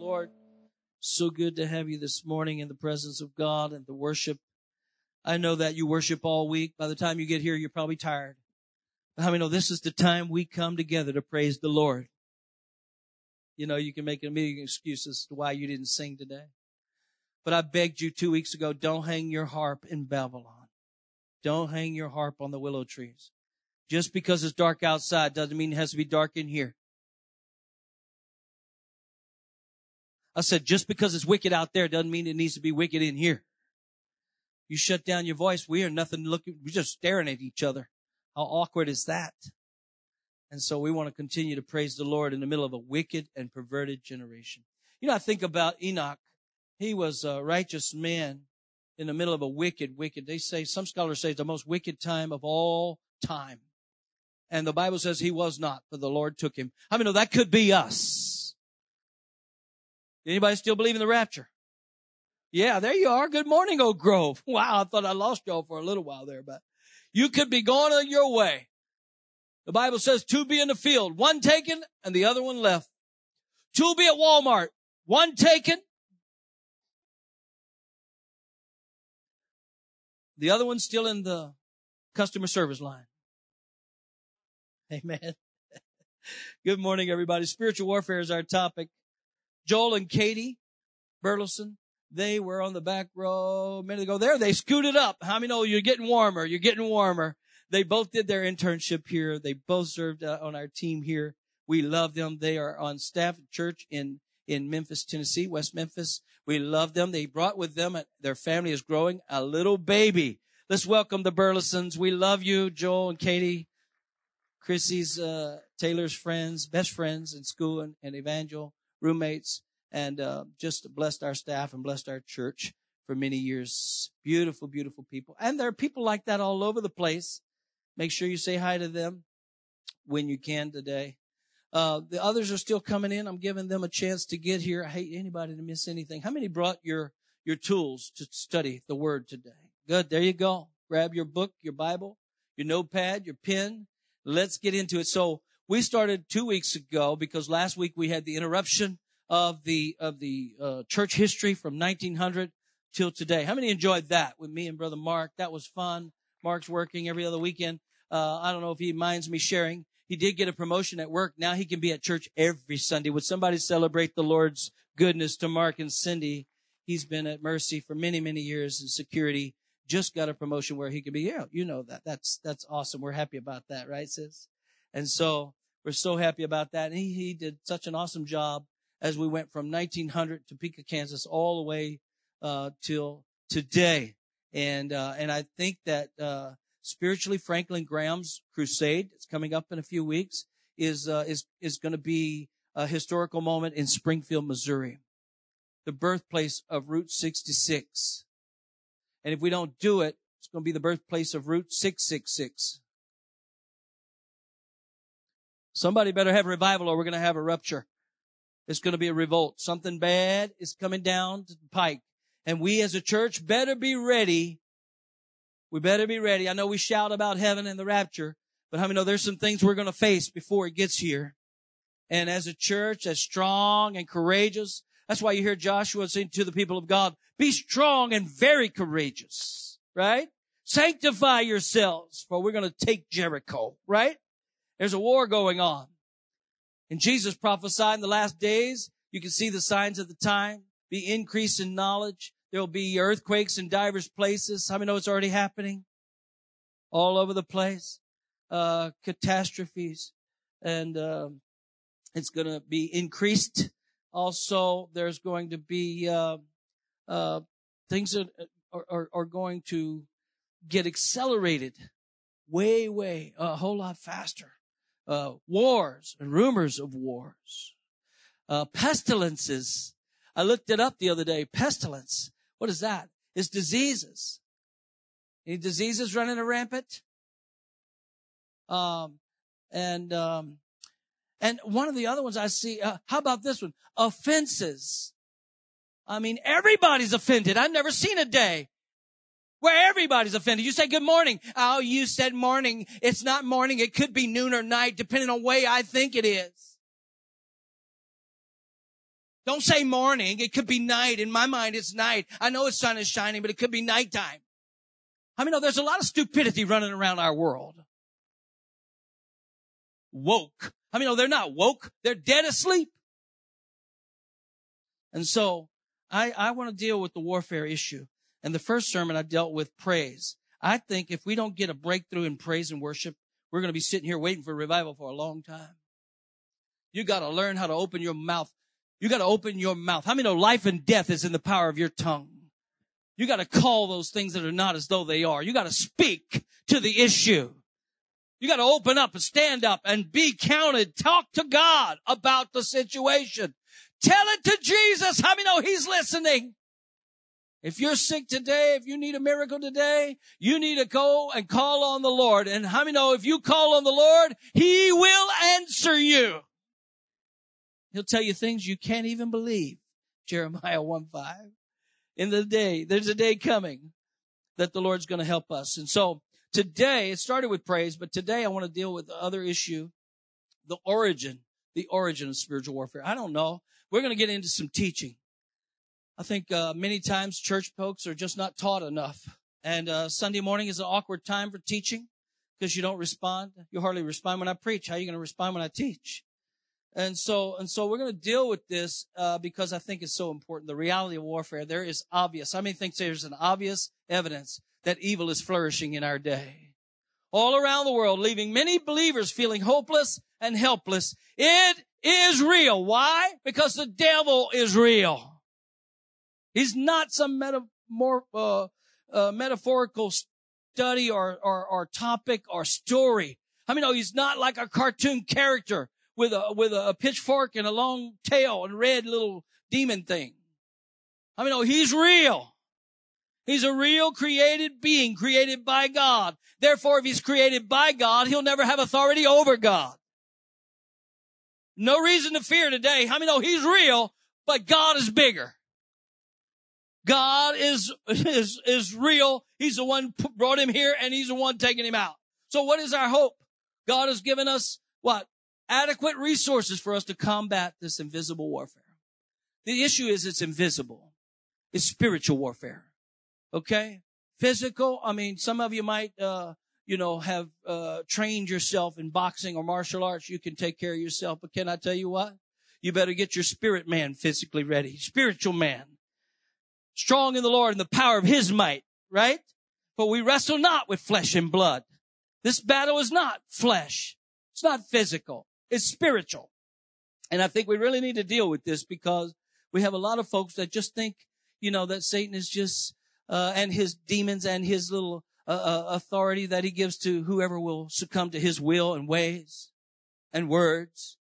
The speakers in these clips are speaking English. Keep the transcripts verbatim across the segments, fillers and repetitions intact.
Lord. So good to have you this morning in the presence of God and the worship. I know that you worship all week. By the time you get here, you're probably tired. But how many know this is the time we come together to praise the Lord? You know, you can make an immediate excuse as to why you didn't sing today. But I begged you two weeks ago, don't hang your harp in Babylon. Don't hang your harp on the willow trees. Just because it's dark outside doesn't mean it has to be dark in here. I said, just because it's wicked out there doesn't mean it needs to be wicked in here. You shut down your voice, we are nothing looking, we're just staring at each other. How awkward is that? And so we want to continue to praise the Lord in the middle of a wicked and perverted generation. You know, I think about Enoch. He was a righteous man in the middle of a wicked, wicked. They say, some scholars say it's the most wicked time of all time. And the Bible says he was not, but the Lord took him. I mean, no, that could be us. Anybody still believe in the rapture? Yeah, there you are. Good morning, Oak Grove. Wow, I thought I lost y'all for a little while there, but you could be going on your way. The Bible says two be in the field, one taken and the other one left. Two be at Walmart, one taken, the other one's still in the customer service line. Amen. Good morning, everybody. Spiritual warfare is our topic. Joel and Katie Burleson, they were on the back row a minute ago. There, they scooted up. How many know you're getting warmer? You're getting warmer. They both did their internship here. They both served uh, on our team here. We love them. They are on staff at church in, in Memphis, Tennessee, West Memphis. We love them. They brought with them, and their family is growing, a little baby. Let's welcome the Burlesons. We love you, Joel and Katie, Chrissy's, uh, Taylor's friends, best friends in school and, and evangel, roommates, and uh, just blessed our staff and blessed our church for many years. Beautiful, beautiful people. And there are people like that all over the place. Make sure you say hi to them when you can today. Uh, the others are still coming in. I'm giving them a chance to get here. I hate anybody to miss anything. How many brought your, your tools to study the Word today? Good. There you go. Grab your book, your Bible, your notepad, your pen. Let's get into it. So we started two weeks ago because last week we had the interruption of the of the uh, church history from nineteen hundred till today. How many enjoyed that with me and Brother Mark? That was fun. Mark's working every other weekend. Uh, I don't know if he minds me sharing. He did get a promotion at work. Now he can be at church every Sunday. Would somebody celebrate the Lord's goodness to Mark and Cindy? He's been at Mercy for many, many years in security. Just got a promotion where he can be. Yeah, you know that. That's that's awesome. We're happy about that, right, sis? And so we're so happy about that. And he, he did such an awesome job as we went from nineteen hundred Topeka, Kansas, all the way uh, till today. And uh, and I think that uh, spiritually, Franklin Graham's crusade, it's coming up in a few weeks, is uh, is is going to be a historical moment in Springfield, Missouri, the birthplace of Route sixty-six. And if we don't do it, it's going to be the birthplace of Route six six six. Somebody better have a revival or we're going to have a rupture. It's going to be a revolt. Something bad is coming down the pike. And we as a church better be ready. We better be ready. I know we shout about heaven and the rapture, but how many know there's some things we're going to face before it gets here. And as a church, as strong and courageous, that's why you hear Joshua saying to the people of God, be strong and very courageous, right? Sanctify yourselves, for we're going to take Jericho, right? There's a war going on. And Jesus prophesied in the last days, you can see the signs of the time, the increase in knowledge. There'll be earthquakes in diverse places. How many know it's already happening? All over the place. Uh, catastrophes. And um, it's going to be increased. Also, there's going to be uh, uh, things that are, are, are going to get accelerated way, way, a whole lot faster. Uh, wars and rumors of wars, uh, pestilences. I looked it up the other day. Pestilence. What is that? It's diseases. Any diseases running rampant? Um, and, um, and one of the other ones I see, uh, how about this one? Offenses. I mean, everybody's offended. I've never seen a day where everybody's offended. You say good morning. Oh, you said morning. It's not morning. It could be noon or night, depending on way I think it is. Don't say morning. It could be night. In my mind, it's night. I know the sun is shining, but it could be nighttime. I mean, no, there's a lot of stupidity running around our world. Woke. I mean, no, they're not woke. They're dead asleep. And so I, I want to deal with the warfare issue. And the first sermon, I dealt with praise. I think if we don't get a breakthrough in praise and worship, we're going to be sitting here waiting for revival for a long time. You got to learn how to open your mouth. You got to open your mouth. How many know life and death is in the power of your tongue? You got to call those things that are not as though they are. You got to speak to the issue. You got to open up and stand up and be counted. Talk to God about the situation. Tell it to Jesus. How many know he's listening? If you're sick today, if you need a miracle today, you need to go and call on the Lord. And how many know if you call on the Lord, he will answer you. He'll tell you things you can't even believe. Jeremiah one five. In the day, there's a day coming that the Lord's going to help us. And so today, it started with praise, but today I want to deal with the other issue, the origin, the origin of spiritual warfare. I don't know. We're going to get into some teaching. I think uh, many times church folks are just not taught enough. And uh, Sunday morning is an awkward time for teaching because you don't respond. You hardly respond when I preach. How are you going to respond when I teach? And so, and so we're going to deal with this, uh, because I think it's so important. The reality of warfare, there is obvious. I mean, I think there's an obvious evidence that evil is flourishing in our day all around the world, leaving many believers feeling hopeless and helpless. It is real. Why? Because the devil is real. He's not some metamor- uh, uh, metaphorical study or, or, or topic or story. I mean, no, he's not like a cartoon character with a with a pitchfork and a long tail and red little demon thing. I mean, oh, he's real. He's a real created being created by God. Therefore, if he's created by God, he'll never have authority over God. No reason to fear today. I mean, oh, he's real, but God is bigger. God is, is, is real. He's the one who brought him here, and he's the one taking him out. So what is our hope? God has given us what? Adequate resources for us to combat this invisible warfare. The issue is it's invisible. It's spiritual warfare. Okay? Physical, I mean, some of you might, uh, you know, have uh, trained yourself in boxing or martial arts. You can take care of yourself. But can I tell you what? You better get your spirit man physically ready. Spiritual man. Strong in the Lord and the power of his might. Right? For we wrestle not with flesh and blood. This battle is not flesh. It's not physical. It's spiritual. And I think we really need to deal with this because we have a lot of folks that just think, you know, that Satan is just, uh, and his demons and his little uh, uh, authority that he gives to whoever will succumb to his will and ways and words.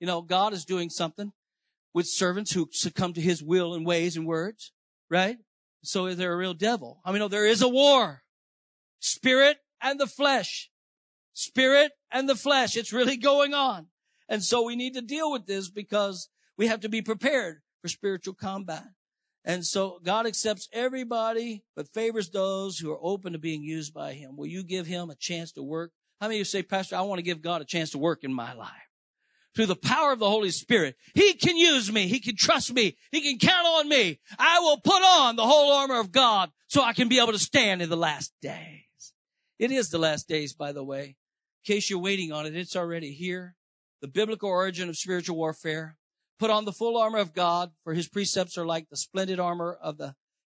You know, God is doing something with servants who succumb to his will and ways and words, right? So they're a real devil. I mean, no, there is a war, spirit and the flesh. Spirit and the flesh. It's really going on. And so we need to deal with this because we have to be prepared for spiritual combat. And so God accepts everybody, but favors those who are open to being used by him. Will you give him a chance to work? How many of you say, Pastor, I want to give God a chance to work in my life? Through the power of the Holy Spirit, he can use me. He can trust me. He can count on me. I will put on the whole armor of God so I can be able to stand in the last days. It is the last days, by the way. In case you're waiting on it, it's already here. The biblical origin of spiritual warfare. Put on the full armor of God, for his precepts are like the splendid armor of the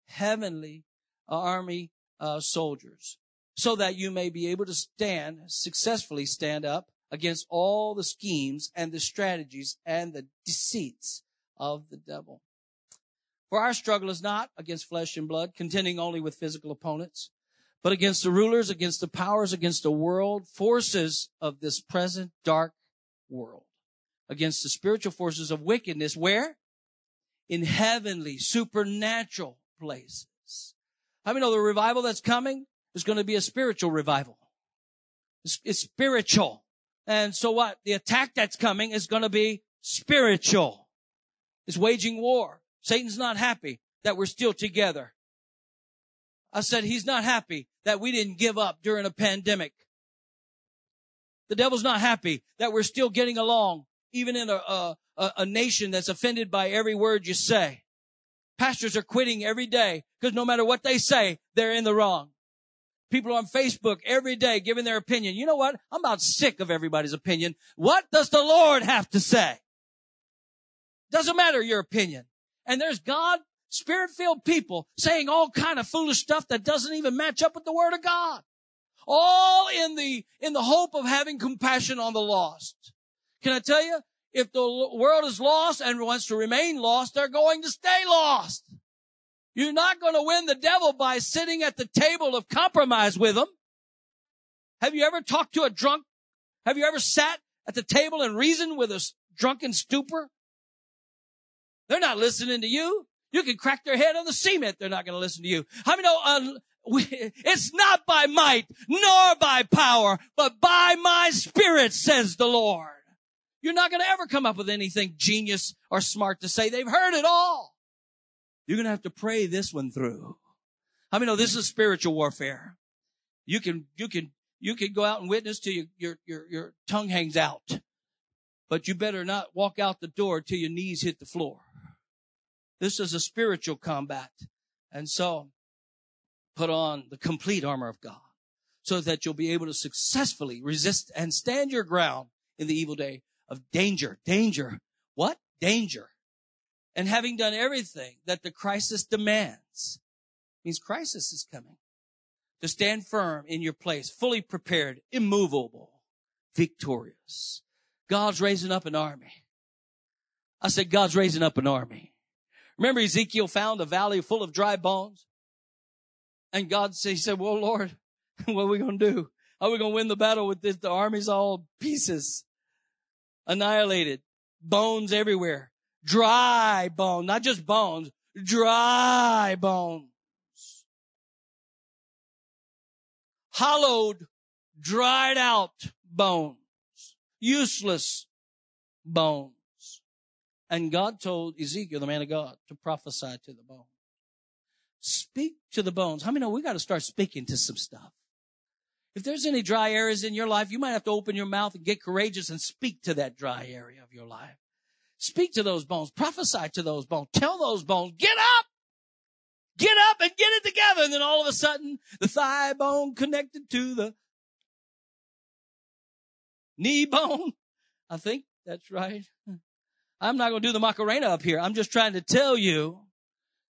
heavenly army uh, soldiers, so that you may be able to stand, successfully stand up against all the schemes and the strategies and the deceits of the devil. For our struggle is not against flesh and blood, contending only with physical opponents, but against the rulers, against the powers, against the world forces of this present dark world, against the spiritual forces of wickedness, where? In heavenly, supernatural places. How many know the revival that's coming is going to be a spiritual revival? It's, it's spiritual. And so what? The attack that's coming is going to be spiritual. It's waging war. Satan's not happy that we're still together. I said, he's not happy that we didn't give up during a pandemic. The devil's not happy that we're still getting along even in a, a, a nation that's offended by every word you say. Pastors are quitting every day because no matter what they say, they're in the wrong. People on Facebook every day giving their opinion. You know what? I'm about sick of everybody's opinion. What does the Lord have to say? Doesn't matter your opinion. And there's God, Spirit-filled people saying all kind of foolish stuff that doesn't even match up with the Word of God. All in the, in the hope of having compassion on the lost. Can I tell you? If the world is lost and wants to remain lost, they're going to stay lost. You're not going to win the devil by sitting at the table of compromise with him. Have you ever talked to a drunk? Have you ever sat at the table and reasoned with a drunken stupor? They're not listening to you. You can crack their head on the cement. They're not going to listen to you. How many know? Uh, we, it's not by might nor by power, but by my Spirit, says the Lord. You're not going to ever come up with anything genius or smart to say. They've heard it all. You're going to have to pray this one through. How many know this is spiritual warfare? You can, you can, you can go out and witness till your, your, your, your tongue hangs out, but you better not walk out the door till your knees hit the floor. This is a spiritual combat. And so put on the complete armor of God so that you'll be able to successfully resist and stand your ground in the evil day of danger. Danger. What? Danger. And having done everything that the crisis demands, means crisis is coming, to stand firm in your place, fully prepared, immovable, victorious. God's raising up an army. I said, God's raising up an army. Remember Ezekiel found a valley full of dry bones? And God said, he said, well, Lord, what are we going to do? How are we going to win the battle with this? The army's all pieces, annihilated, bones everywhere. Dry bone, not just bones, dry bones. Hollowed, dried out bones. Useless bones. And God told Ezekiel, the man of God, to prophesy to the bones. Speak to the bones. How many know we got to start speaking to some stuff? If there's any dry areas in your life, you might have to open your mouth and get courageous and speak to that dry area of your life. Speak to those bones. Prophesy to those bones. Tell those bones, get up! Get up and get it together. And then all of a sudden, the thigh bone connected to the knee bone. I think that's right. I'm not going to do the Macarena up here. I'm just trying to tell you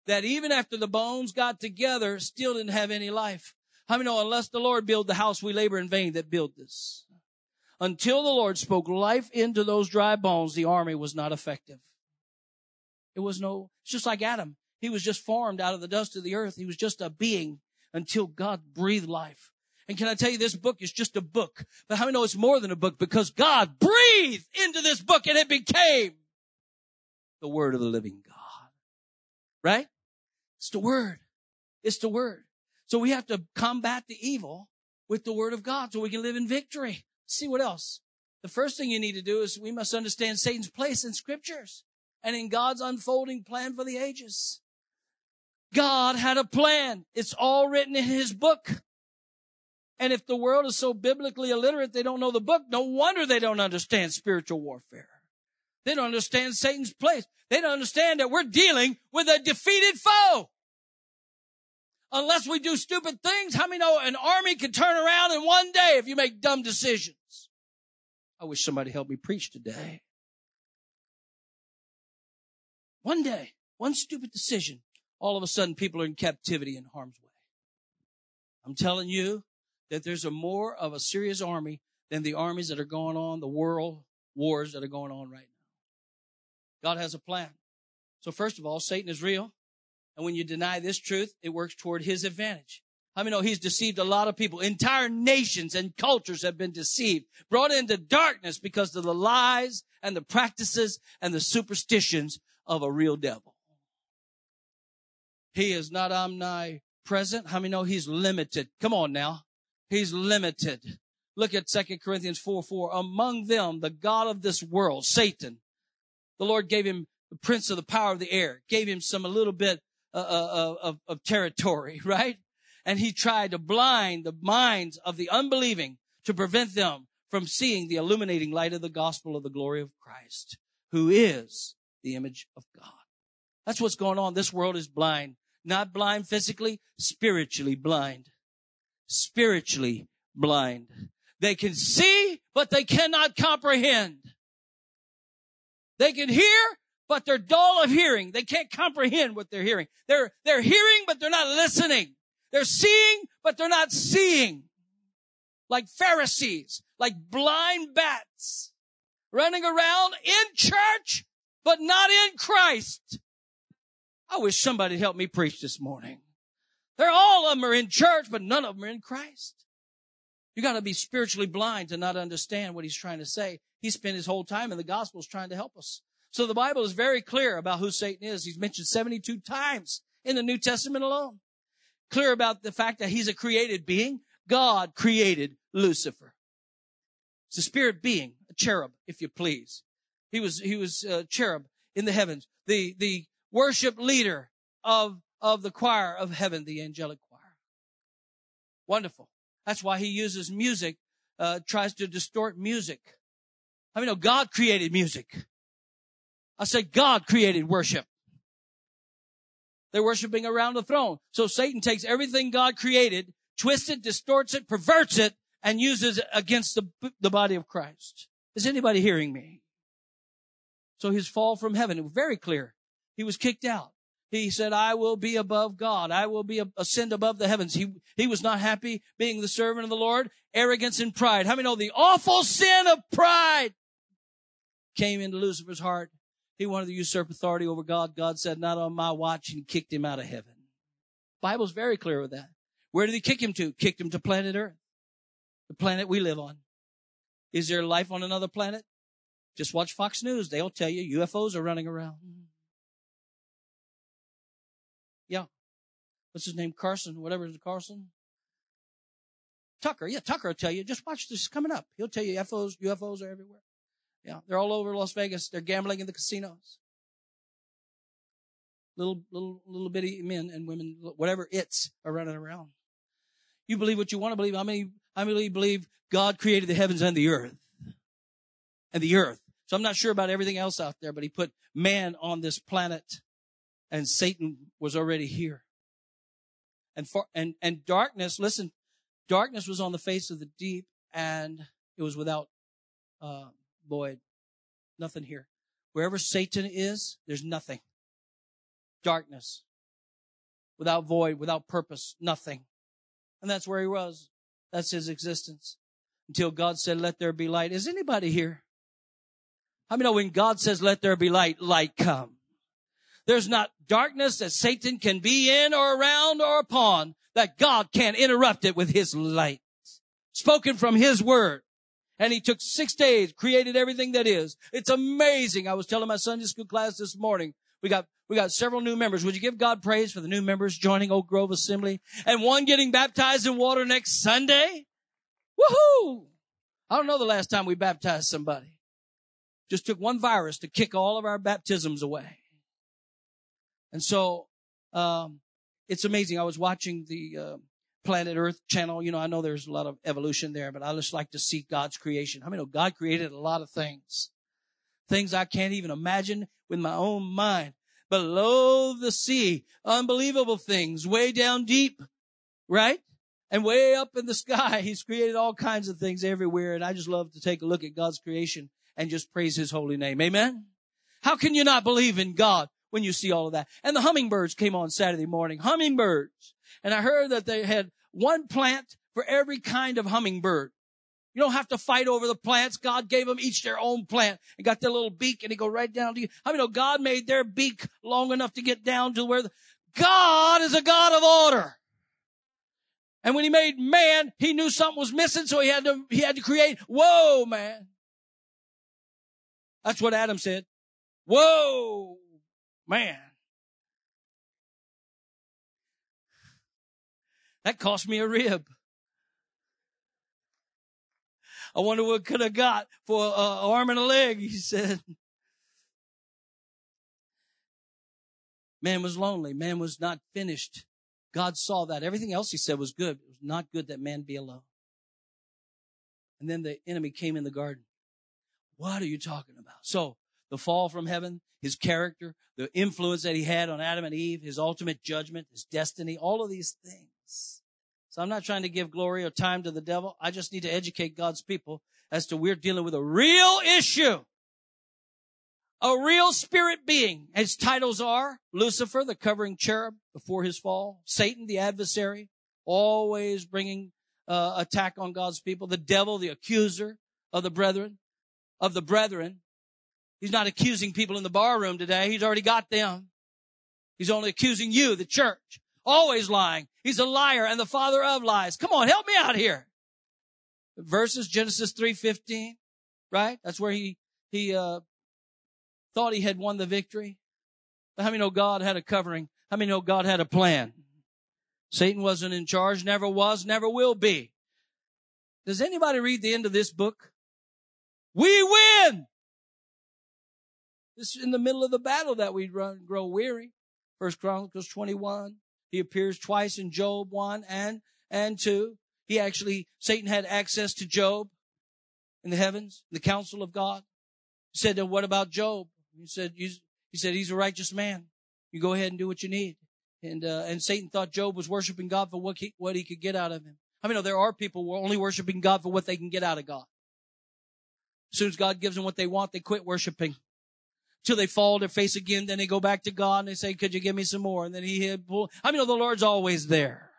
that even after the bones got together, still didn't have any life. How many know, unless the Lord build the house, we labor in vain that build this. Until the Lord spoke life into those dry bones, the army was not effective. It was no, it's just like Adam. He was just formed out of the dust of the earth. He was just a being until God breathed life. And can I tell you, this book is just a book. But how many know it's more than a book? Because God breathed into this book and it became the Word of the living God. Right? It's the Word. It's the Word. So we have to combat the evil with the Word of God so we can live in victory. See what else? The first thing you need to do is we must understand Satan's place in scriptures and in God's unfolding plan for the ages. God had a plan. It's all written in his book. And if the world is so biblically illiterate, they don't know the book. No wonder they don't understand spiritual warfare. They don't understand Satan's place. They don't understand that we're dealing with a defeated foe. Unless we do stupid things, how many know an army can turn around in one day if you make dumb decisions? I wish somebody helped me preach today. One day, one stupid decision, all of a sudden people are in captivity in harm's way. I'm telling you that there's a more of a serious army than the armies that are going on, the world wars that are going on right now. God has a plan. So first of all, Satan is real. And when you deny this truth, it works toward his advantage. How many know he's deceived a lot of people? Entire nations and cultures have been deceived, brought into darkness because of the lies and the practices and the superstitions of a real devil. He is not omnipresent. How many know he's limited? Come on now. He's limited. Look at Second Corinthians four four. Among them, the God of this world, Satan, the Lord gave him the prince of the power of the air, gave him some a little bit Uh, of, of territory, right? And he tried to blind the minds of the unbelieving to prevent them from seeing the illuminating light of the gospel of the glory of Christ, who is the image of God. That's what's going on. This world is blind. Not blind physically, spiritually blind. Spiritually blind. They can see, but they cannot comprehend. They can hear, but they're dull of hearing. They can't comprehend what they're hearing. They're, they're hearing, but they're not listening. They're seeing, but they're not seeing. Like Pharisees, like blind bats running around in church, but not in Christ. I wish somebody helped me preach this morning. They're all of them are in church, but none of them are in Christ. You got to be spiritually blind to not understand what he's trying to say. He spent his whole time in the Gospels trying to help us. So the Bible is very clear about who Satan is. He's mentioned seventy-two times in the New Testament alone. Clear about the fact that he's a created being. God created Lucifer. It's a spirit being, a cherub, if you please. He was he was a cherub in the heavens, the the worship leader of of the choir of heaven, the angelic choir. Wonderful. That's why he uses music, uh, tries to distort music. I mean, no, God created music. I said God created worship. They're worshiping around the throne. So Satan takes everything God created, twists it, distorts it, perverts it, and uses it against the, the body of Christ. Is anybody hearing me? So his fall from heaven, it was very clear. He was kicked out. He said, I will be above God. I will be ascend above the heavens. He, he was not happy being the servant of the Lord. Arrogance and pride. How many know the awful sin of pride came into Lucifer's heart? He wanted to usurp authority over God. God said, not on my watch, and kicked him out of heaven. Bible's very clear with that. Where did he kick him to? Kicked him to planet Earth, the planet we live on. Is there life on another planet? Just watch Fox News. They'll tell you U F Os are running around. Yeah. What's his name? Carson, whatever is it, Carson? Tucker. Yeah, Tucker will tell you. Just watch this coming up. He'll tell you U F Os, U F Os are everywhere. Yeah, they're all over Las Vegas. They're gambling in the casinos. Little, little, little bitty men and women, whatever it's, are running around. You believe what you want to believe. How many, how many believe God created the heavens and the earth? And the earth. So I'm not sure about everything else out there, but he put man on this planet. And Satan was already here. And for, and, and darkness, listen, darkness was on the face of the deep, and it was without uh, void. Nothing here. Wherever Satan is, there's nothing. Darkness. Without void, without purpose, nothing. And that's where he was. That's his existence. Until God said, let there be light. Is anybody here? How many know when God says, let there be light, light comes? There's not darkness that Satan can be in or around or upon that God can't interrupt it with his light. Spoken from his word. And he took six days, created everything that is. It's amazing. I was telling my Sunday school class this morning. We got, we got several new members. Would you give God praise for the new members joining Oak Grove Assembly and one getting baptized in water next Sunday? Woohoo! I don't know the last time we baptized somebody. Just took one virus to kick all of our baptisms away. And so, um, it's amazing. I was watching the, uh, Planet Earth channel. You know, I know there's a lot of evolution there, but I just like to see God's creation. I mean, God created a lot of things, things I can't even imagine with my own mind. Below the sea, unbelievable things, way down deep, right? And way up in the sky, he's created all kinds of things everywhere. And I just love to take a look at God's creation and just praise his holy name. Amen. How can you not believe in God when you see all of that? And the hummingbirds came on Saturday morning. Hummingbirds. And I heard that they had one plant for every kind of hummingbird. You don't have to fight over the plants. God gave them each their own plant and got their little beak, and they go right down to you. How many know God made their beak long enough to get down to where the... God is a God of order. And when he made man, he knew something was missing, so he had to, he had to create. Whoa, man. That's what Adam said. Whoa. Man, that cost me a rib. I wonder what could have got for an arm and a leg, he said. Man was lonely. Man was not finished. God saw that. Everything else he said was good. It was not good that man be alone. And then the enemy came in the garden. What are you talking about? So the fall from heaven, his character, the influence that he had on Adam and Eve, his ultimate judgment, his destiny, all of these things. So I'm not trying to give glory or time to the devil. I just need to educate God's people as to we're dealing with a real issue. A real spirit being. His titles are Lucifer, the covering cherub before his fall. Satan, the adversary, always bringing uh, attack on God's people. The devil, the accuser of the brethren, of the brethren. He's not accusing people in the bar room today. He's already got them. He's only accusing you, the church. Always lying. He's a liar and the father of lies. Come on, help me out here. Verses Genesis three fifteen, right? That's where he, he, uh, thought he had won the victory. But how many know God had a covering? How many know God had a plan? Satan wasn't in charge, never was, never will be. Does anybody read the end of this book? We win! This is in the middle of the battle that we run, grow weary. First Chronicles twenty-one. He appears twice in Job one and, and two. He actually, Satan had access to Job in the heavens, the counsel of God. He said, well, what about Job? He said, he said, he's a righteous man. You go ahead and do what you need. And, uh, and Satan thought Job was worshiping God for what he, what he could get out of him. I mean, no, there are people who are only worshiping God for what they can get out of God. As soon as God gives them what they want, they quit worshiping. Till they fall on their face again, then they go back to God and they say, could you give me some more? And then he had pull. I mean, no, the Lord's always there.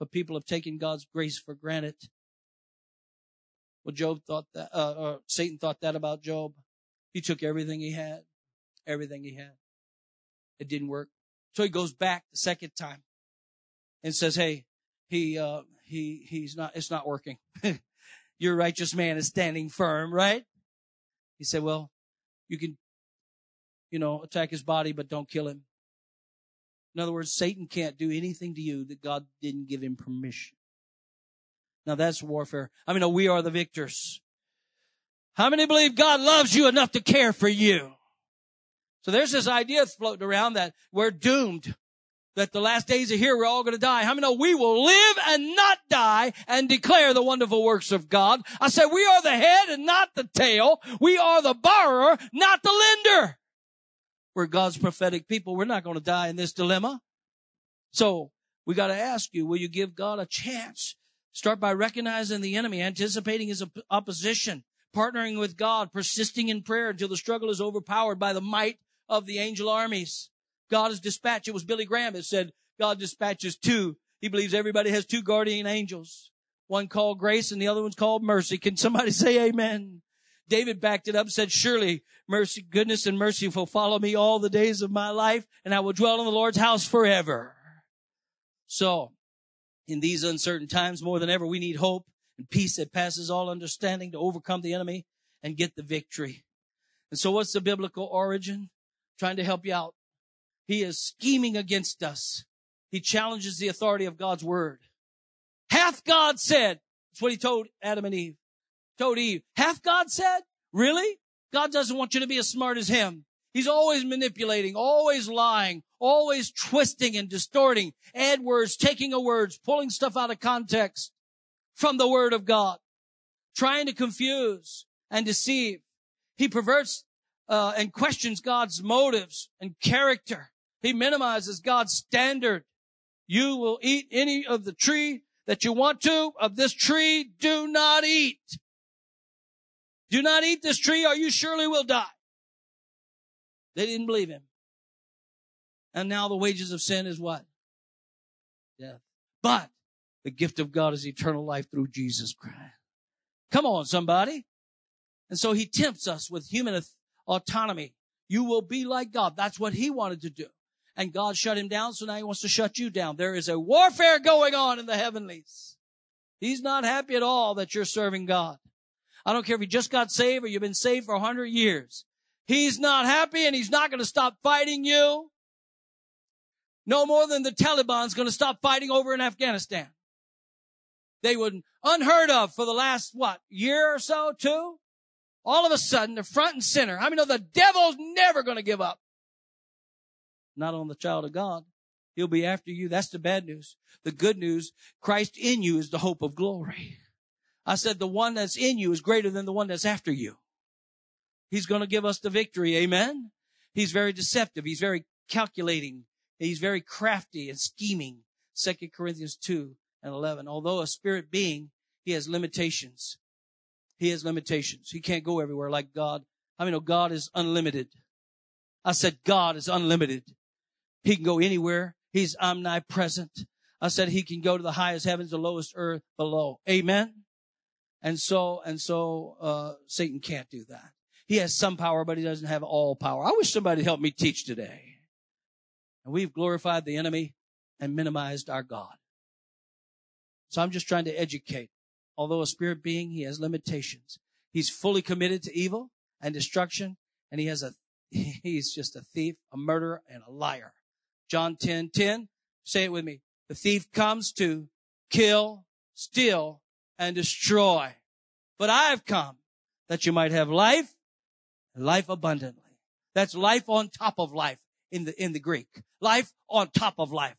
But people have taken God's grace for granted. Well, Job thought that, uh, or Satan thought that about Job. He took everything he had, everything he had. It didn't work. So he goes back the second time and says, hey, he, uh, he, he's not, it's not working. Your righteous man is standing firm, right? He said, well, you can, you know, attack his body, but don't kill him. In other words, Satan can't do anything to you that God didn't give him permission. Now that's warfare. I mean, no, we are the victors. How many believe God loves you enough to care for you? So there's this idea floating around that we're doomed, that the last days are here, we're all going to die. How many know we will live and not die and declare the wonderful works of God? I said we are the head and not the tail. We are the borrower, not the lender. We're God's prophetic people. We're not going to die in this dilemma. So we got to ask you, will you give God a chance? Start by recognizing the enemy, anticipating his op- opposition, partnering with God, persisting in prayer until the struggle is overpowered by the might of the angel armies. God is dispatched. It was Billy Graham that said God dispatches two. He believes everybody has two guardian angels. One called grace and the other one's called mercy. Can somebody say amen? David backed it up and said, surely mercy, goodness and mercy will follow me all the days of my life, and I will dwell in the Lord's house forever. So, in these uncertain times, more than ever, we need hope and peace that passes all understanding to overcome the enemy and get the victory. And so what's the biblical origin? I'm trying to help you out. He is scheming against us. He challenges the authority of God's word. Hath God said? That's what he told Adam and Eve. Told Eve. Hath God said? Really? God doesn't want you to be as smart as him. He's always manipulating, always lying, always twisting and distorting, add words, taking a words, pulling stuff out of context from the word of God, trying to confuse and deceive. He perverts uh, and questions God's motives and character. He minimizes God's standard. You will eat any of the tree that you want to. Of this tree, do not eat. Do not eat this tree or you surely will die. They didn't believe him. And now the wages of sin is what? Death. But the gift of God is eternal life through Jesus Christ. Come on, somebody. And so he tempts us with human autonomy. You will be like God. That's what he wanted to do. And God shut him down, so now he wants to shut you down. There is a warfare going on in the heavenlies. He's not happy at all that you're serving God. I don't care if you just got saved or you've been saved for one hundred years. He's not happy and he's not going to stop fighting you. No more than the Taliban's going to stop fighting over in Afghanistan. They were unheard of for the last, what, year or so, two? All of a sudden, they're front and center. I mean, no, the devil's never going to give up. Not on the child of God. He'll be after you. That's the bad news. The good news, Christ in you is the hope of glory. I said, the one that's in you is greater than the one that's after you. He's going to give us the victory. Amen. He's very deceptive. He's very calculating. He's very crafty and scheming. Second Corinthians two and eleven. Although a spirit being, he has limitations. He has limitations. He can't go everywhere like God. I mean, no, God is unlimited. I said, God is unlimited. He can go anywhere. He's omnipresent. I said, he can go to the highest heavens, the lowest earth below. Amen. And so, and so, uh, Satan can't do that. He has some power, but he doesn't have all power. I wish somebody helped me teach today. And we've glorified the enemy and minimized our God. So I'm just trying to educate. Although a spirit being, he has limitations. He's fully committed to evil and destruction. And he has a, he's just a thief, a murderer, and a liar. John ten ten. Say it with me. The thief comes to kill, steal, and destroy. But I have come that you might have life, and life abundantly. That's life on top of life in the, in the Greek. Life on top of life.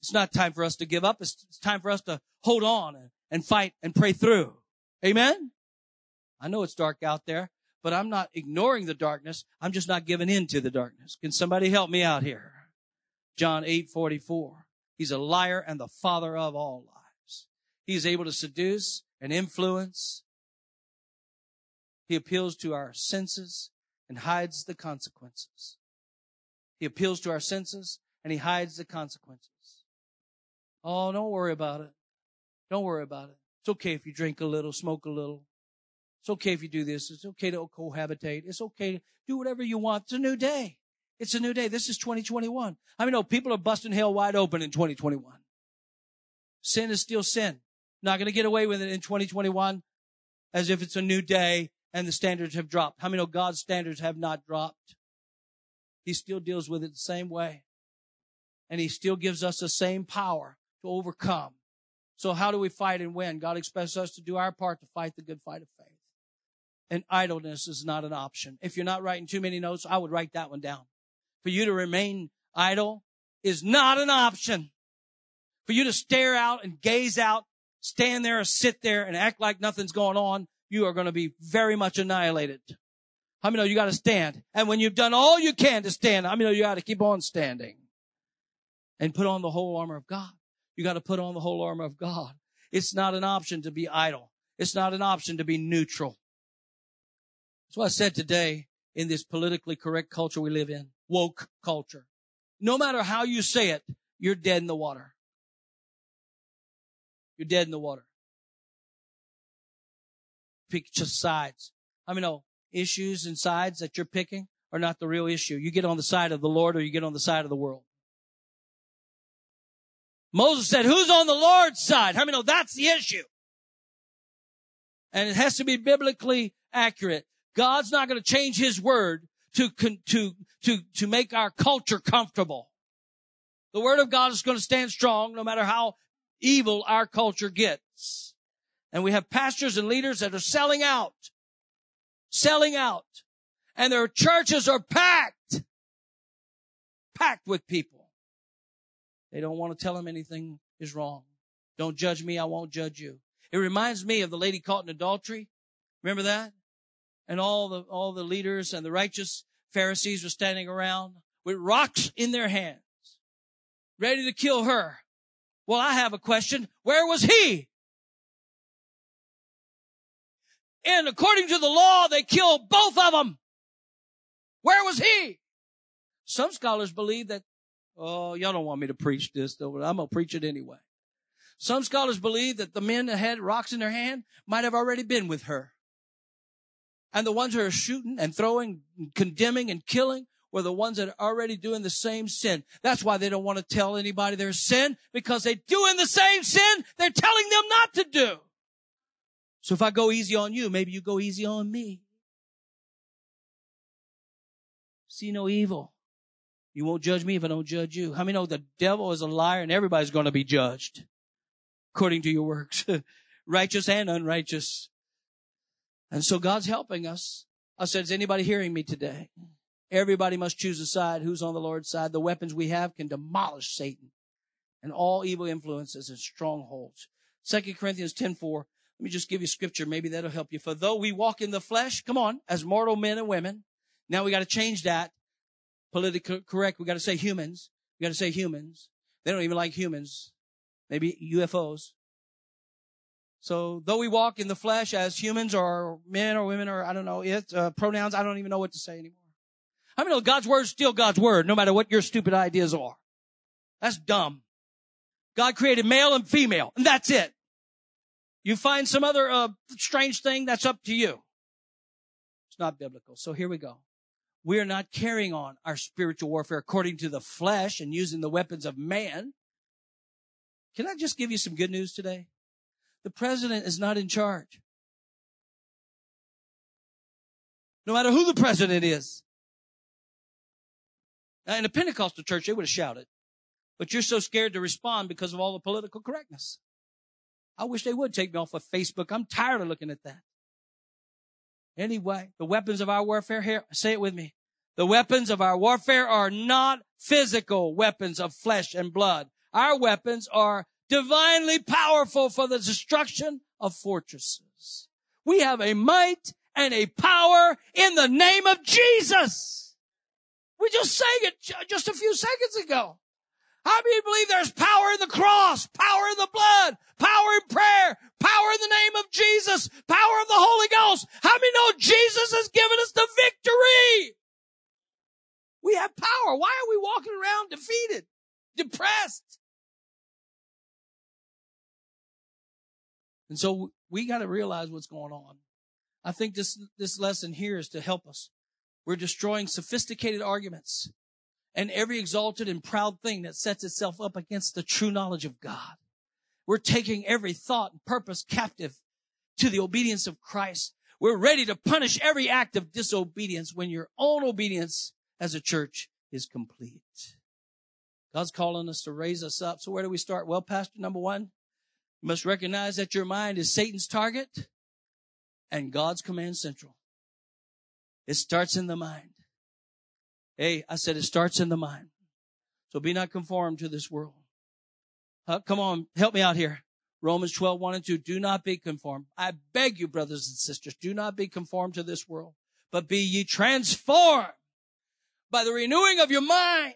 It's not time for us to give up. It's, it's time for us to hold on and, and fight and pray through. Amen? I know it's dark out there, but I'm not ignoring the darkness. I'm just not giving in to the darkness. Can somebody help me out here? John eight forty-four. He's a liar and the father of all lies. He's able to seduce and influence. He appeals to our senses and hides the consequences. He appeals to our senses and he hides the consequences. Oh, don't worry about it. Don't worry about it. It's okay if you drink a little, smoke a little. It's okay if you do this. It's okay to cohabitate. It's okay to do whatever you want. It's a new day. It's a new day. This is twenty twenty-one. I mean, no, people are busting hell wide open in twenty twenty-one. Sin is still sin. Not going to get away with it in twenty twenty-one as if it's a new day and the standards have dropped. How many know God's standards have not dropped? He still deals with it the same way. And he still gives us the same power to overcome. So how do we fight and win? God expects us to do our part to fight the good fight of faith. And idleness is not an option. If you're not writing too many notes, I would write that one down. For you to remain idle is not an option. For you to stare out and gaze out, stand there or sit there and act like nothing's going on, you are going to be very much annihilated. How many know you got to stand? And when you've done all you can to stand, how many know you got to keep on standing and put on the whole armor of God? You got to put on the whole armor of God. It's not an option to be idle. It's not an option to be neutral. That's what I said today in this politically correct culture we live in. Woke culture. No matter how you say it, you're dead in the water. You're dead in the water. Pick just sides. I mean, no, issues and sides that you're picking are not the real issue. You get on the side of the Lord or you get on the side of the world. Moses said, who's on the Lord's side? I mean, no, that's the issue. And it has to be biblically accurate. God's not going to change his word To, to, to, to make our culture comfortable. The word of God is going to stand strong no matter how evil our culture gets. And we have pastors and leaders that are selling out, selling out. And their churches are packed, packed with people. They don't want to tell them anything is wrong. Don't judge me. I won't judge you. It reminds me of the lady caught in adultery. Remember that? And all the, all the leaders and the righteous Pharisees were standing around with rocks in their hands, ready to kill her. Well, I have a question. Where was he? And according to the law, they killed both of them. Where was he? Some scholars believe that, oh, y'all don't want me to preach this, though, but I'm going to preach it anyway. Some scholars believe that the men that had rocks in their hand might have already been with her. And the ones that are shooting and throwing, condemning and killing were the ones that are already doing the same sin. That's why they don't want to tell anybody their sin, because they're doing the same sin they're telling them not to do. So if I go easy on you, maybe you go easy on me. See no evil. You won't judge me if I don't judge you. How many know the devil is a liar and everybody's going to be judged according to your works, righteous and unrighteous? And so God's helping us. I said, is anybody hearing me today? Everybody must choose a side. Who's on the Lord's side? The weapons we have can demolish Satan and all evil influences and strongholds. Second Corinthians ten four. Let me just give you scripture. Maybe that'll help you. For though we walk in the flesh, come on, as mortal men and women. Now we got to change that. Politically correct. We got to say humans. We got to say humans. They don't even like humans. Maybe U F Os. So though we walk in the flesh as humans or men or women or I don't know it, uh, pronouns, I don't even know what to say anymore. I mean, God's word is still God's word, no matter what your stupid ideas are. That's dumb. God created male and female, and that's it. You find some other uh, strange thing, that's up to you. It's not biblical. So here we go. We are not carrying on our spiritual warfare according to the flesh and using the weapons of man. Can I just give you some good news today? The president is not in charge. No matter who the president is. Now, in a Pentecostal church, they would have shouted. But you're so scared to respond because of all the political correctness. I wish they would take me off of Facebook. I'm tired of looking at that. Anyway, the weapons of our warfare, here, say it with me. The weapons of our warfare are not physical weapons of flesh and blood. Our weapons are divinely powerful for the destruction of fortresses. We have a might and a power in the name of Jesus. We just sang it just a few seconds ago. How many believe there's power in the cross, power in the blood, power in prayer, power in the name of Jesus, power of the Holy Ghost? How many know Jesus has given us the victory? We have power. Why are we walking around defeated, depressed? And so we got to realize what's going on. I think this, this lesson here is to help us. We're destroying sophisticated arguments and every exalted and proud thing that sets itself up against the true knowledge of God. We're taking every thought and purpose captive to the obedience of Christ. We're ready to punish every act of disobedience when your own obedience as a church is complete. God's calling us to raise us up. So where do we start? Well, Pastor, number one, you must recognize that your mind is Satan's target and God's command central. It starts in the mind. Hey, I said it starts in the mind. So be not conformed to this world. Huh? Come on, help me out here. Romans twelve, one and two. Do not be conformed. I beg you, brothers and sisters, do not be conformed to this world, but be ye transformed by the renewing of your mind.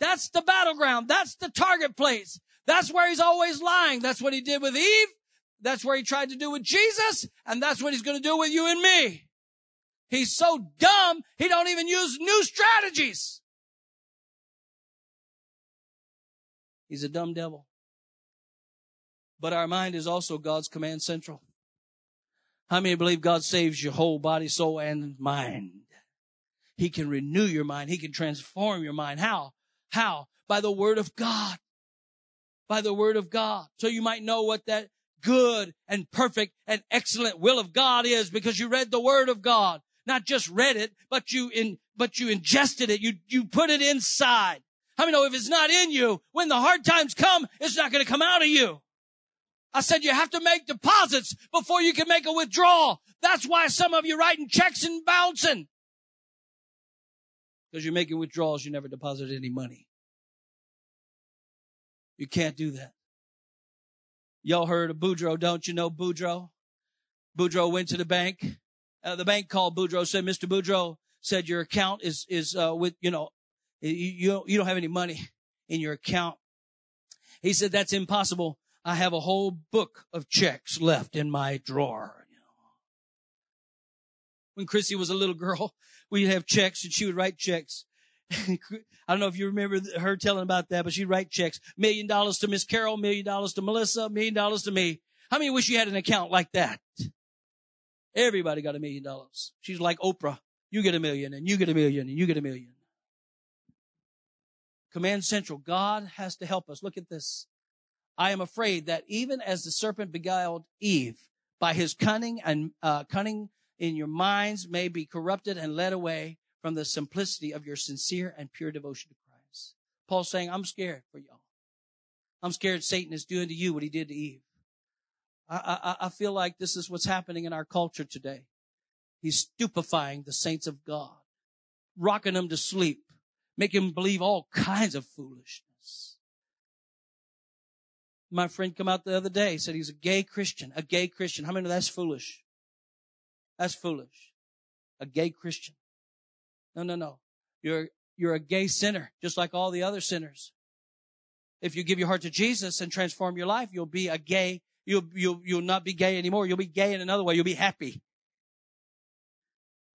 That's the battleground. That's the target place. That's where he's always lying. That's what he did with Eve. That's where he tried to do with Jesus. And that's what he's going to do with you and me. He's so dumb, he don't even use new strategies. He's a dumb devil. But our mind is also God's command central. How many believe God saves your whole body, soul, and mind? He can renew your mind. He can transform your mind. How? How? By the word of God. By the word of God. So you might know what that good and perfect and excellent will of God is because you read the word of God. Not just read it, but you in, but you ingested it. You, you put it inside. How many know if it's not in you, when the hard times come, it's not going to come out of you? I said you have to make deposits before you can make a withdrawal. That's why some of you writing checks and bouncing. Because you're making withdrawals, you never deposit any money. You can't do that. Y'all heard of Boudreaux, don't you know Boudreaux? Boudreaux went to the bank. Uh, the bank called Boudreaux, said, Mister Boudreaux, said your account is, is, uh, with, you know, you, you don't, you don't have any money in your account. He said, that's impossible. I have a whole book of checks left in my drawer. You know? When Chrissy was a little girl, we'd have checks and she would write checks. I don't know if you remember her telling about that, but she'd write checks. Million dollars to Miss Carol, million dollars to Melissa, million dollars to me. How many wish you had an account like that? Everybody got a million dollars. She's like Oprah. You get a million, and you get a million, and you get a million. Command central. God has to help us. Look at this. I am afraid that even as the serpent beguiled Eve by his cunning and uh, cunning in your minds may be corrupted and led away from the simplicity of your sincere and pure devotion to Christ. Paul's saying, I'm scared for y'all. I'm scared Satan is doing to you what he did to Eve. I, I, I feel like this is what's happening in our culture today. He's stupefying the saints of God, rocking them to sleep, making them believe all kinds of foolishness. my friend come out the other day, said he's a gay Christian, a gay Christian. How many know that's foolish? That's foolish. A gay Christian. No, no, no. You're, you're a gay sinner, just like all the other sinners. If you give your heart to Jesus and transform your life, you'll be a gay. You'll, you'll, you'll not be gay anymore. You'll be gay in another way. You'll be happy.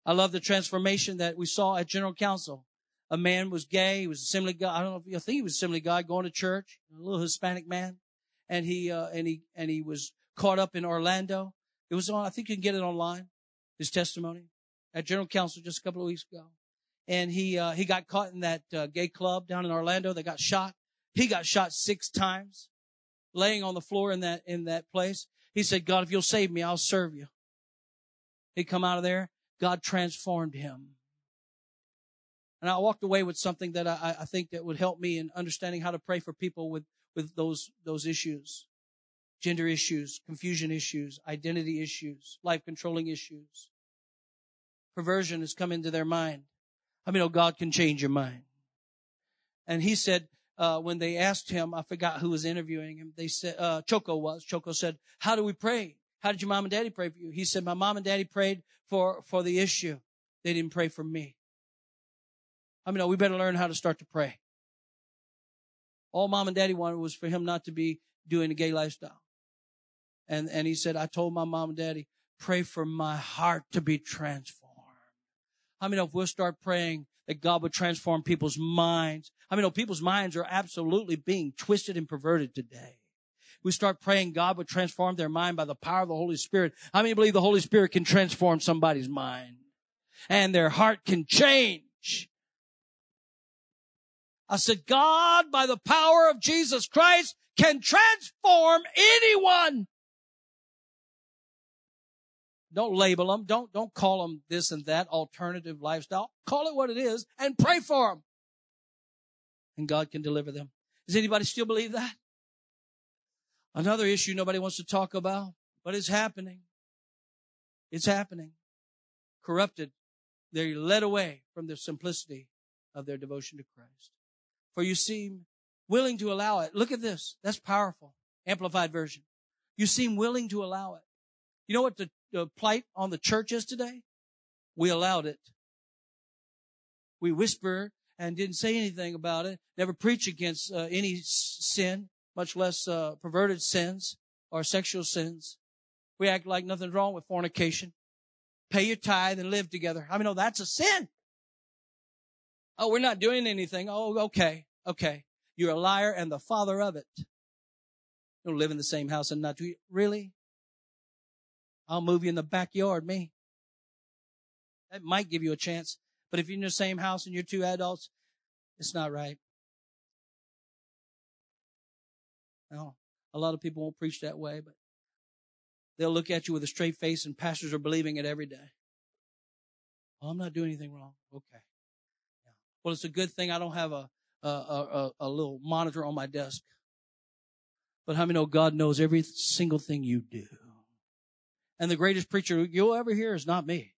I love the transformation that we saw at General Council. A man was gay. He was Assembly God. I don't know if you think he was Assembly God going to church, a little Hispanic man. And he, uh, and he, and he was caught up in Orlando. It was on, I think you can get it online, his testimony at General Council just a couple of weeks ago. And he, uh, he got caught in that uh, gay club down in Orlando. They got shot. He got shot six times, laying on the floor in that, in that place. He said, God, if you'll save me, I'll serve you. He come out of there. God transformed him. And I walked away with something that I, I think that would help me in understanding how to pray for people with, with those, those issues, gender issues, confusion issues, identity issues, life controlling issues. Perversion has come into their mind. I mean, oh, God can change your mind. And he said, uh, when they asked him, I forgot who was interviewing him. They said, uh, Choco was, Choco said, how do we pray? How did your mom and daddy pray for you? He said, my mom and daddy prayed for, for the issue. They didn't pray for me. I mean, no, we better learn how to start to pray. All mom and daddy wanted was for him not to be doing a gay lifestyle. And, and he said, I told my mom and daddy, pray for my heart to be transformed. I mean, if we'll start praying that God would transform people's minds. I mean, no, people's minds are absolutely being twisted and perverted today. We start praying God would transform their mind by the power of the Holy Spirit. How many believe the Holy Spirit can transform somebody's mind and their heart can change? I said, God, by the power of Jesus Christ, can transform anyone. Don't label them. Don't, don't call them this and that alternative lifestyle. Call it what it is and pray for them. And God can deliver them. Does anybody still believe that? Another issue nobody wants to talk about, but it's happening. It's happening. Corrupted. They're led away from the simplicity of their devotion to Christ. For you seem willing to allow it. Look at this. That's powerful. Amplified version. You seem willing to allow it. You know what the, the plight on the church is today? We allowed it. We whispered and didn't say anything about it. Never preach against uh, any s- sin, much less uh, perverted sins or sexual sins. We act like nothing's wrong with fornication. Pay your tithe and live together. I mean, no, that's a sin. Oh, we're not doing anything. Oh, okay. Okay. You're a liar and the father of it. Don't live in the same house and not do it. Really? I'll move you in the backyard, me. That might give you a chance. But if you're in the same house and you're two adults, it's not right. Now, a lot of people won't preach that way, but they'll look at you with a straight face and pastors are believing it every day. Oh, I'm not doing anything wrong. Okay. Well, it's a good thing I don't have a a, a, a little monitor on my desk. But how many know God knows every single thing you do? And the greatest preacher you'll ever hear is not me.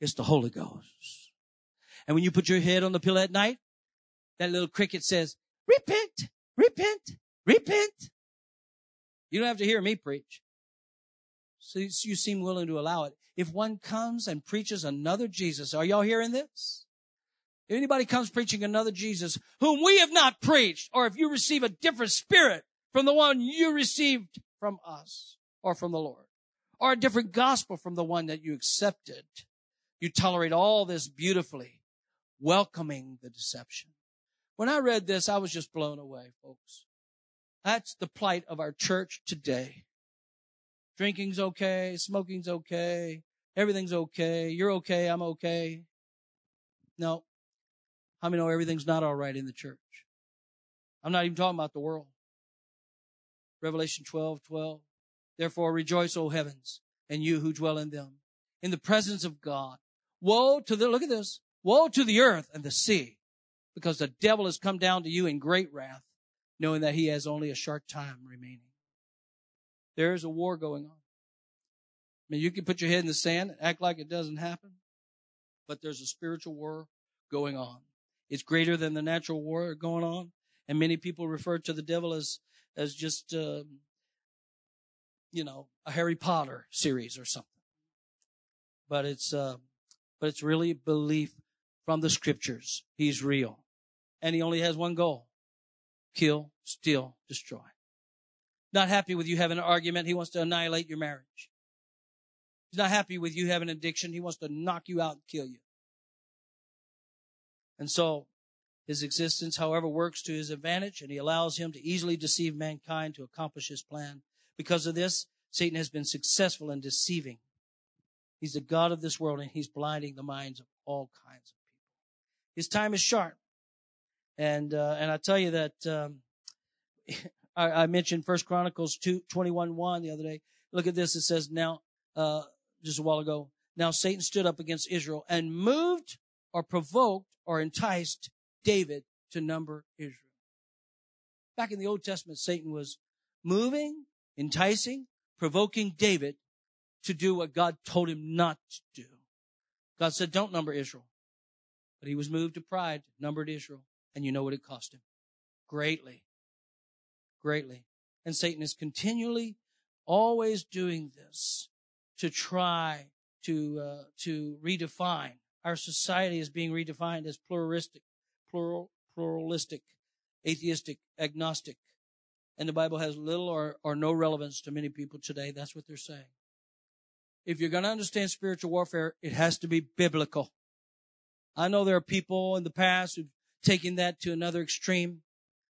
It's the Holy Ghost. And when you put your head on the pillow at night, that little cricket says, repent, repent, repent. You don't have to hear me preach. So you seem willing to allow it. If one comes and preaches another Jesus, are y'all hearing this? If anybody comes preaching another Jesus, whom we have not preached, or if you receive a different spirit from the one you received from us or from the Lord, or a different gospel from the one that you accepted, you tolerate all this beautifully, welcoming the deception. When I read this, I was just blown away, folks. That's the plight of our church today. Drinking's okay. Smoking's okay. Everything's okay. You're okay. I'm okay. No. I mean, no, everything's not all right in the church. I'm not even talking about the world. Revelation twelve twelve. Therefore rejoice, O heavens, and you who dwell in them, in the presence of God. Woe to the, look at this, woe to the earth and the sea, because the devil has come down to you in great wrath, knowing that he has only a short time remaining. There is a war going on. I mean, you can put your head in the sand and act like it doesn't happen, but there's a spiritual war going on. It's greater than the natural war going on. And many people refer to the devil as as just, uh, you know, a Harry Potter series or something. But it's, uh, but it's really belief from the scriptures. He's real. And he only has one goal: kill, steal, destroy. Not happy with you having an argument. He wants to annihilate your marriage. He's not happy with you having an addiction. He wants to knock you out and kill you. And so his existence, however, works to his advantage, and he allows him to easily deceive mankind to accomplish his plan. Because of this, Satan has been successful in deceiving. He's the god of this world, and he's blinding the minds of all kinds of people. His time is short. And uh, and I tell you that um, I, I mentioned First Chronicles two, twenty-one, one the other day. Look at this. It says, now, uh, just a while ago, now Satan stood up against Israel and moved or provoked or enticed David to number Israel. Back in the Old Testament, Satan was moving, enticing, provoking David to do what God told him not to do. God said, don't number Israel. But he was moved to pride, numbered Israel, and you know what it cost him. Greatly. Greatly. And Satan is continually, always doing this to try to uh, to redefine. Our society is being redefined as pluralistic. Plural, pluralistic, atheistic, agnostic. And the Bible has little or, or no relevance to many people today. That's what they're saying. If you're going to understand spiritual warfare, it has to be biblical. I know there are people in the past who've taken that to another extreme.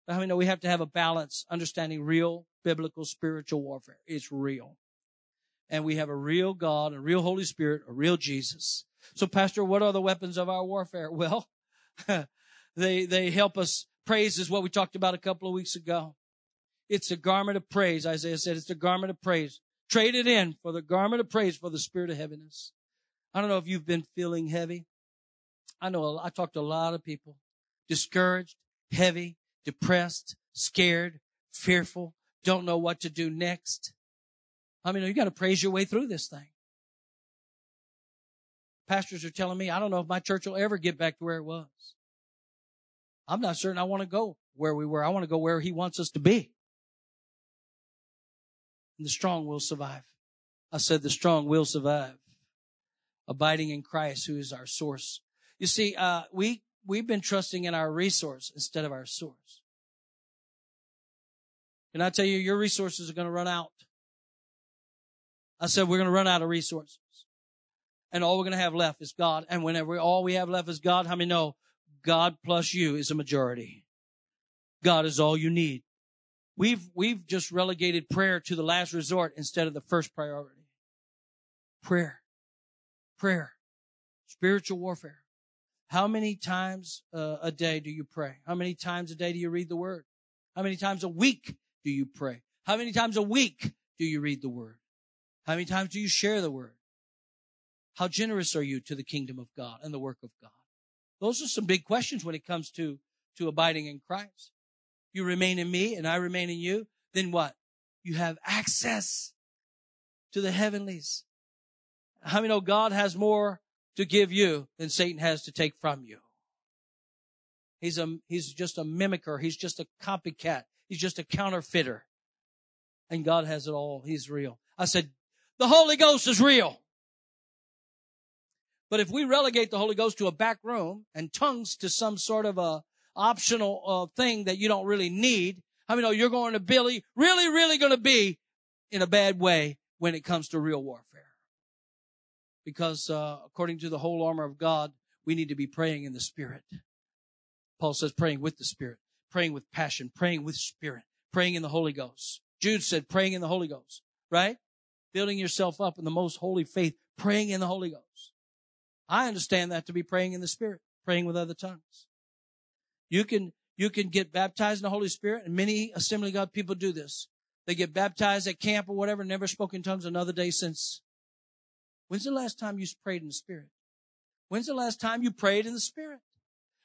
But how many know we have to have a balance, understanding real biblical spiritual warfare? It's real. And we have a real God, a real Holy Spirit, a real Jesus. So, Pastor, what are the weapons of our warfare? Well, They they help us. Praise is what we talked about a couple of weeks ago. It's a garment of praise. Isaiah said it's the garment of praise. Trade it in for the garment of praise for the spirit of heaviness. I don't know if you've been feeling heavy. I know I talked to a lot of people. Discouraged, heavy, depressed, scared, fearful, don't know what to do next. I mean, you got to praise your way through this thing. Pastors are telling me, I don't know if my church will ever get back to where it was. I'm not certain I want to go where we were. I want to go where he wants us to be. And the strong will survive. I said the strong will survive. Abiding in Christ, who is our source. You see, uh, we, we've been trusting in our resource instead of our source. And I tell you, your resources are going to run out. I said we're going to run out of resources. And all we're going to have left is God. And whenever all we have left is God, how many know? God plus you is a majority. God is all you need. We've, we've just relegated prayer to the last resort instead of the first priority. Prayer. Prayer. Spiritual warfare. How many times uh, a day do you pray? How many times a day do you read the word? How many times a week do you pray? How many times a week do you read the word? How many times do you share the word? How generous are you to the kingdom of God and the work of God? Those are some big questions when it comes to, to abiding in Christ. You remain in me and I remain in you. Then what? You have access to the heavenlies. How many know God has more to give you than Satan has to take from you? He's a, he's just a mimicker. He's just a copycat. He's just a counterfeiter. And God has it all. He's real. I said, the Holy Ghost is real. But if we relegate the Holy Ghost to a back room and tongues to some sort of a optional uh, thing that you don't really need, how many know you're going to be really, really going to be in a bad way when it comes to real warfare? Because uh, according to the whole armor of God, we need to be praying in the Spirit. Paul says praying with the Spirit, praying with passion, praying with Spirit, praying in the Holy Ghost. Jude said praying in the Holy Ghost, right? Building yourself up in the most holy faith, praying in the Holy Ghost. I understand that to be praying in the Spirit, praying with other tongues. You can, you can get baptized in the Holy Spirit, and many Assembly of God people do this. They get baptized at camp or whatever, never spoke in tongues another day since. When's the last time you prayed in the Spirit? When's the last time you prayed in the Spirit?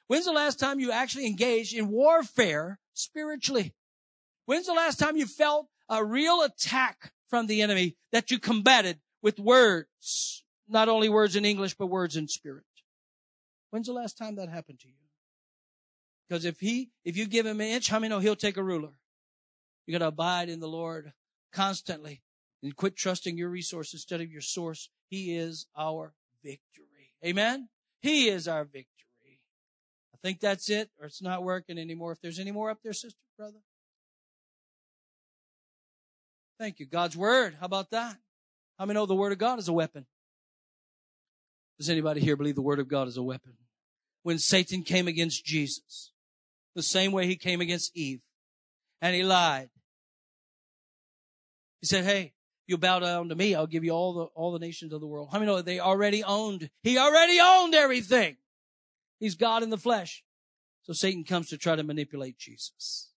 When's the last time you actually engaged in warfare spiritually? When's the last time you felt a real attack from the enemy that you combated with words? Not only words in English, but words in Spirit. When's the last time that happened to you? Because if he, if you give him an inch, how many know he'll take a ruler? You got to abide in the Lord constantly and quit trusting your resources instead of your source. He is our victory. Amen? He is our victory. I think that's it, or it's not working anymore. If there's any more up there, sister, brother. Thank you. God's word. How about that? How many know the word of God is a weapon? Does anybody here believe the word of God is a weapon? When Satan came against Jesus, the same way he came against Eve, and he lied. He said, hey, you bow down to me, I'll give you all the all the nations of the world. How many know they already owned? He already owned everything. He's God in the flesh. So Satan comes to try to manipulate Jesus.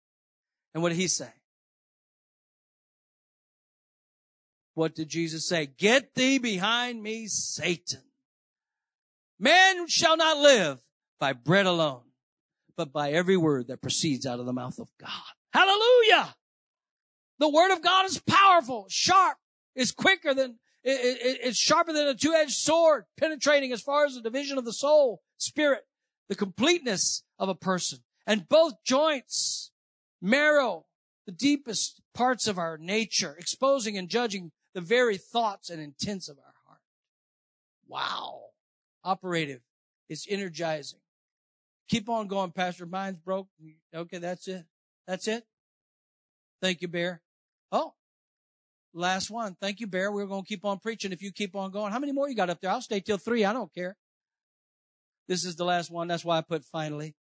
And what did he say? What did Jesus say? Get thee behind me, Satan. Man shall not live by bread alone, but by every word that proceeds out of the mouth of God. Hallelujah! The word of God is powerful, sharp, is quicker than, it, it, it's sharper than a two-edged sword, penetrating as far as the division of the soul, spirit, the completeness of a person, and both joints, marrow, the deepest parts of our nature, exposing and judging the very thoughts and intents of our heart. Wow. Operative. It's energizing. Keep on going, Pastor. Mine's broke. Okay, that's it. That's it. Thank you, Bear. Oh, last one. Thank you, Bear. We're going to keep on preaching if you keep on going. How many more you got up there? I'll stay till three. I don't care. This is the last one. That's why I put finally.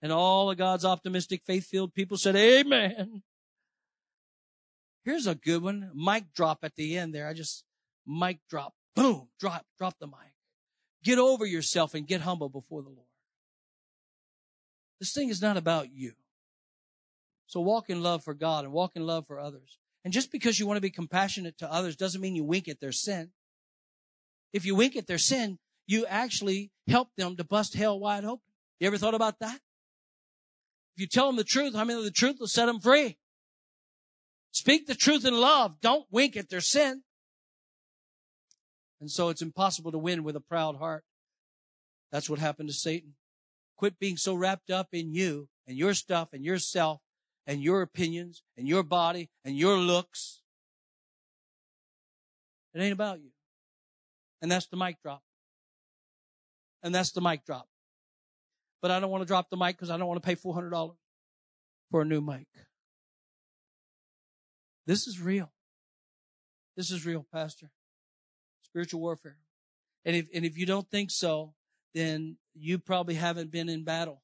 And all of God's optimistic, faith-filled people said, amen. Here's a good one. Mic drop at the end there. I just mic drop. Boom. Drop. Drop the mic. Get over yourself and get humble before the Lord. This thing is not about you. So walk in love for God and walk in love for others. And just because you want to be compassionate to others doesn't mean you wink at their sin. If you wink at their sin, you actually help them to bust hell wide open. You ever thought about that? If you tell them the truth, I mean, the truth will set them free. Speak the truth in love. Don't wink at their sin. And so it's impossible to win with a proud heart. That's what happened to Satan. Quit being so wrapped up in you and your stuff and yourself and your opinions and your body and your looks. It ain't about you. And that's the mic drop. And that's the mic drop. But I don't want to drop the mic because I don't want to pay four hundred dollars for a new mic. This is real. This is real, Pastor. Spiritual warfare. And if, and if you don't think so, then you probably haven't been in battle.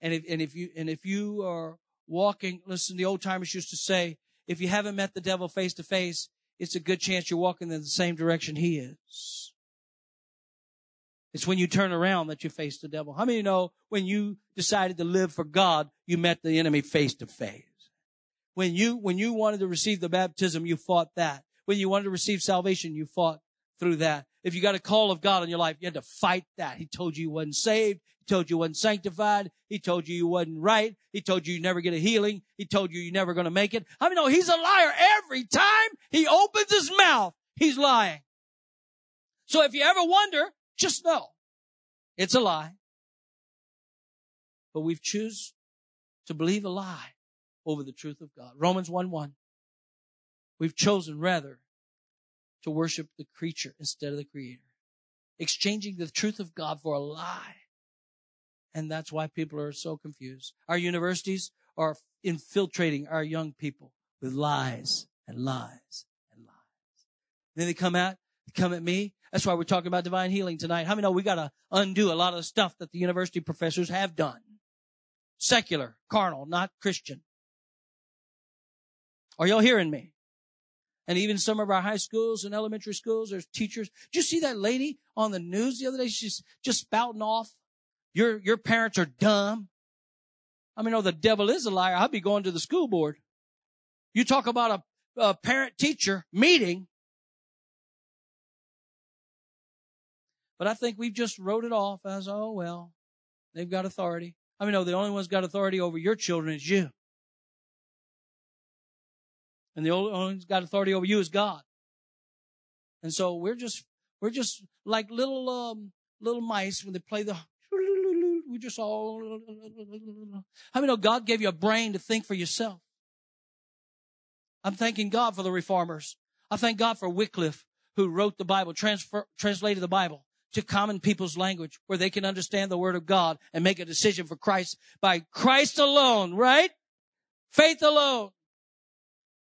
And if, and if you, and if you are walking, listen, the old timers used to say, if you haven't met the devil face to face, it's a good chance you're walking in the same direction he is. It's when you turn around that you face the devil. How many know when you decided to live for God, you met the enemy face to face? When you, when you wanted to receive the baptism, you fought that. When you wanted to receive salvation, you fought through that. If you got a call of God in your life, you had to fight that. He told you you wasn't saved. He told you you wasn't sanctified. He told you you wasn't right. He told you you never get a healing. He told you you're never going to make it. I mean, no, he's a liar. Every time he opens his mouth, he's lying. So if you ever wonder, just know it's a lie. But we've choose to believe a lie over the truth of God. Romans one one. We've chosen rather to worship the creature instead of the creator, exchanging the truth of God for a lie. And that's why people are so confused. Our universities are infiltrating our young people with lies and lies and lies. Then they come at, they come at me. That's why we're talking about divine healing tonight. How many know we got to undo a lot of the stuff that the university professors have done? Secular, carnal, not Christian. Are y'all hearing me? And even some of our high schools and elementary schools, there's teachers. Did you see that lady on the news the other day? She's just spouting off. Your, your parents are dumb. I mean, oh, the devil is a liar. I'll be going to the school board. You talk about a, a parent-teacher meeting. But I think we've just wrote it off as, oh, well, they've got authority. I mean, no, the only one's got authority over your children is you. And the only one who's got authority over you is God. And so we're just, we're just like little, um, little mice when they play the, we just all, I mean, no, God gave you a brain to think for yourself. I'm thanking God for the reformers. I thank God for Wycliffe, who wrote the Bible, transfer, translated the Bible to common people's language where they can understand the Word of God and make a decision for Christ by Christ alone, right? Faith alone.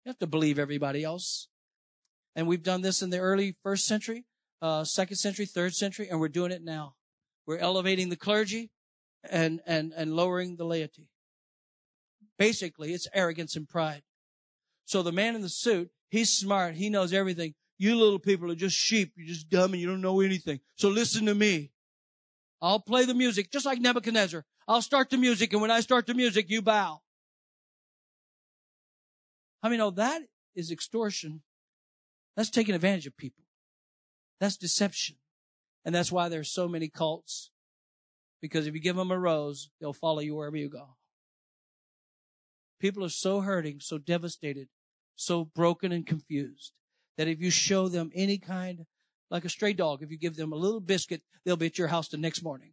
You have to believe everybody else. And we've done this in the early first century, uh, second century, third century, and we're doing it now. We're elevating the clergy and, and, and lowering the laity. Basically, it's arrogance and pride. So the man in the suit, he's smart. He knows everything. You little people are just sheep. You're just dumb and you don't know anything. So listen to me. I'll play the music just like Nebuchadnezzar. I'll start the music, and when I start the music, you bow. I mean, oh, that is extortion. That's taking advantage of people. That's deception. And that's why there's so many cults. Because if you give them a rose, they'll follow you wherever you go. People are so hurting, so devastated, so broken and confused that if you show them any kind, like a stray dog, if you give them a little biscuit, they'll be at your house the next morning.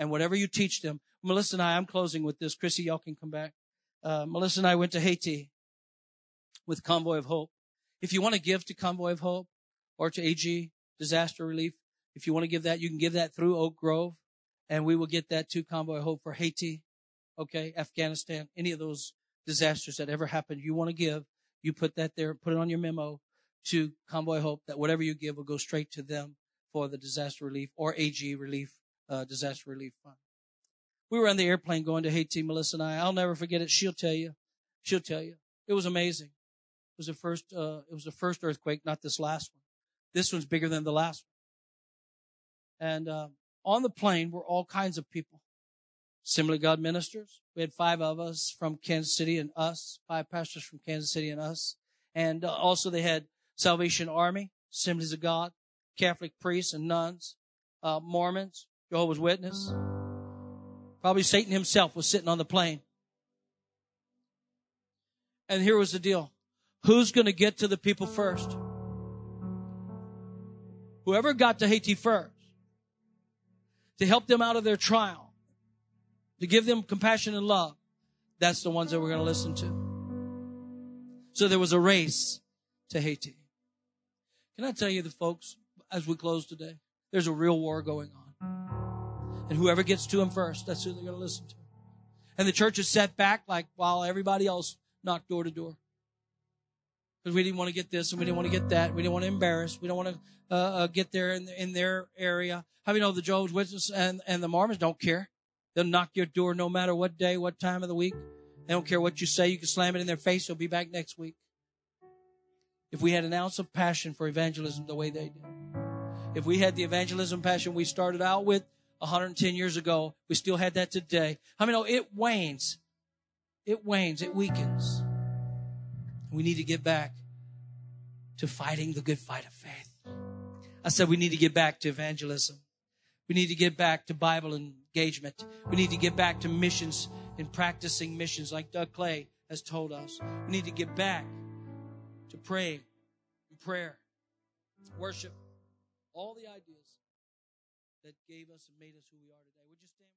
And whatever you teach them, Melissa and I, I'm closing with this. Chrissy, y'all can come back. Uh, Melissa and I went to Haiti with Convoy of Hope. If you want to give to Convoy of Hope or to A G, Disaster Relief, if you want to give that, you can give that through Oak Grove, and we will get that to Convoy of Hope for Haiti, okay, Afghanistan, any of those disasters that ever happened. You want to give, you put that there, put it on your memo to Convoy of Hope that whatever you give will go straight to them for the Disaster Relief or A G Relief, uh, Disaster Relief Fund. We were on the airplane going to Haiti, Melissa and I. I'll never forget it. She'll tell you. She'll tell you. It was amazing. It was the first, uh, it was the first earthquake, not this last one. This one's bigger than the last one. And uh, on the plane were all kinds of people. Assembly of God ministers. We had five of us from Kansas City and us, five pastors from Kansas City and us. And uh, also they had Salvation Army, Assemblies of God, Catholic priests and nuns, uh, Mormons, Jehovah's Witness. Probably Satan himself was sitting on the plane. And here was the deal. Who's going to get to the people first? Whoever got to Haiti first, to help them out of their trial, to give them compassion and love, that's the ones that we're going to listen to. So there was a race to Haiti. Can I tell you, the folks, as we close today, there's a real war going on. And whoever gets to them first, that's who they're going to listen to. And the church is set back like while everybody else knocked door to door. Because we didn't want to get this and we didn't want to get that. We didn't want to embarrass. We don't want to uh, uh, get there in, in their area. How many know the Jehovah's Witnesses and, and the Mormons don't care? They'll knock your door no matter what day, what time of the week. They don't care what you say. You can slam it in their face. They'll be back next week. If we had an ounce of passion for evangelism the way they did. If we had the evangelism passion we started out with one hundred ten years ago, we still had that today. How many know it wanes? It wanes. It weakens. We need to get back to fighting the good fight of faith. I said we need to get back to evangelism. We need to get back to Bible engagement. We need to get back to missions and practicing missions like Doug Clay has told us. We need to get back to praying, prayer, worship, all the ideas that gave us and made us who we are today. Would you stand?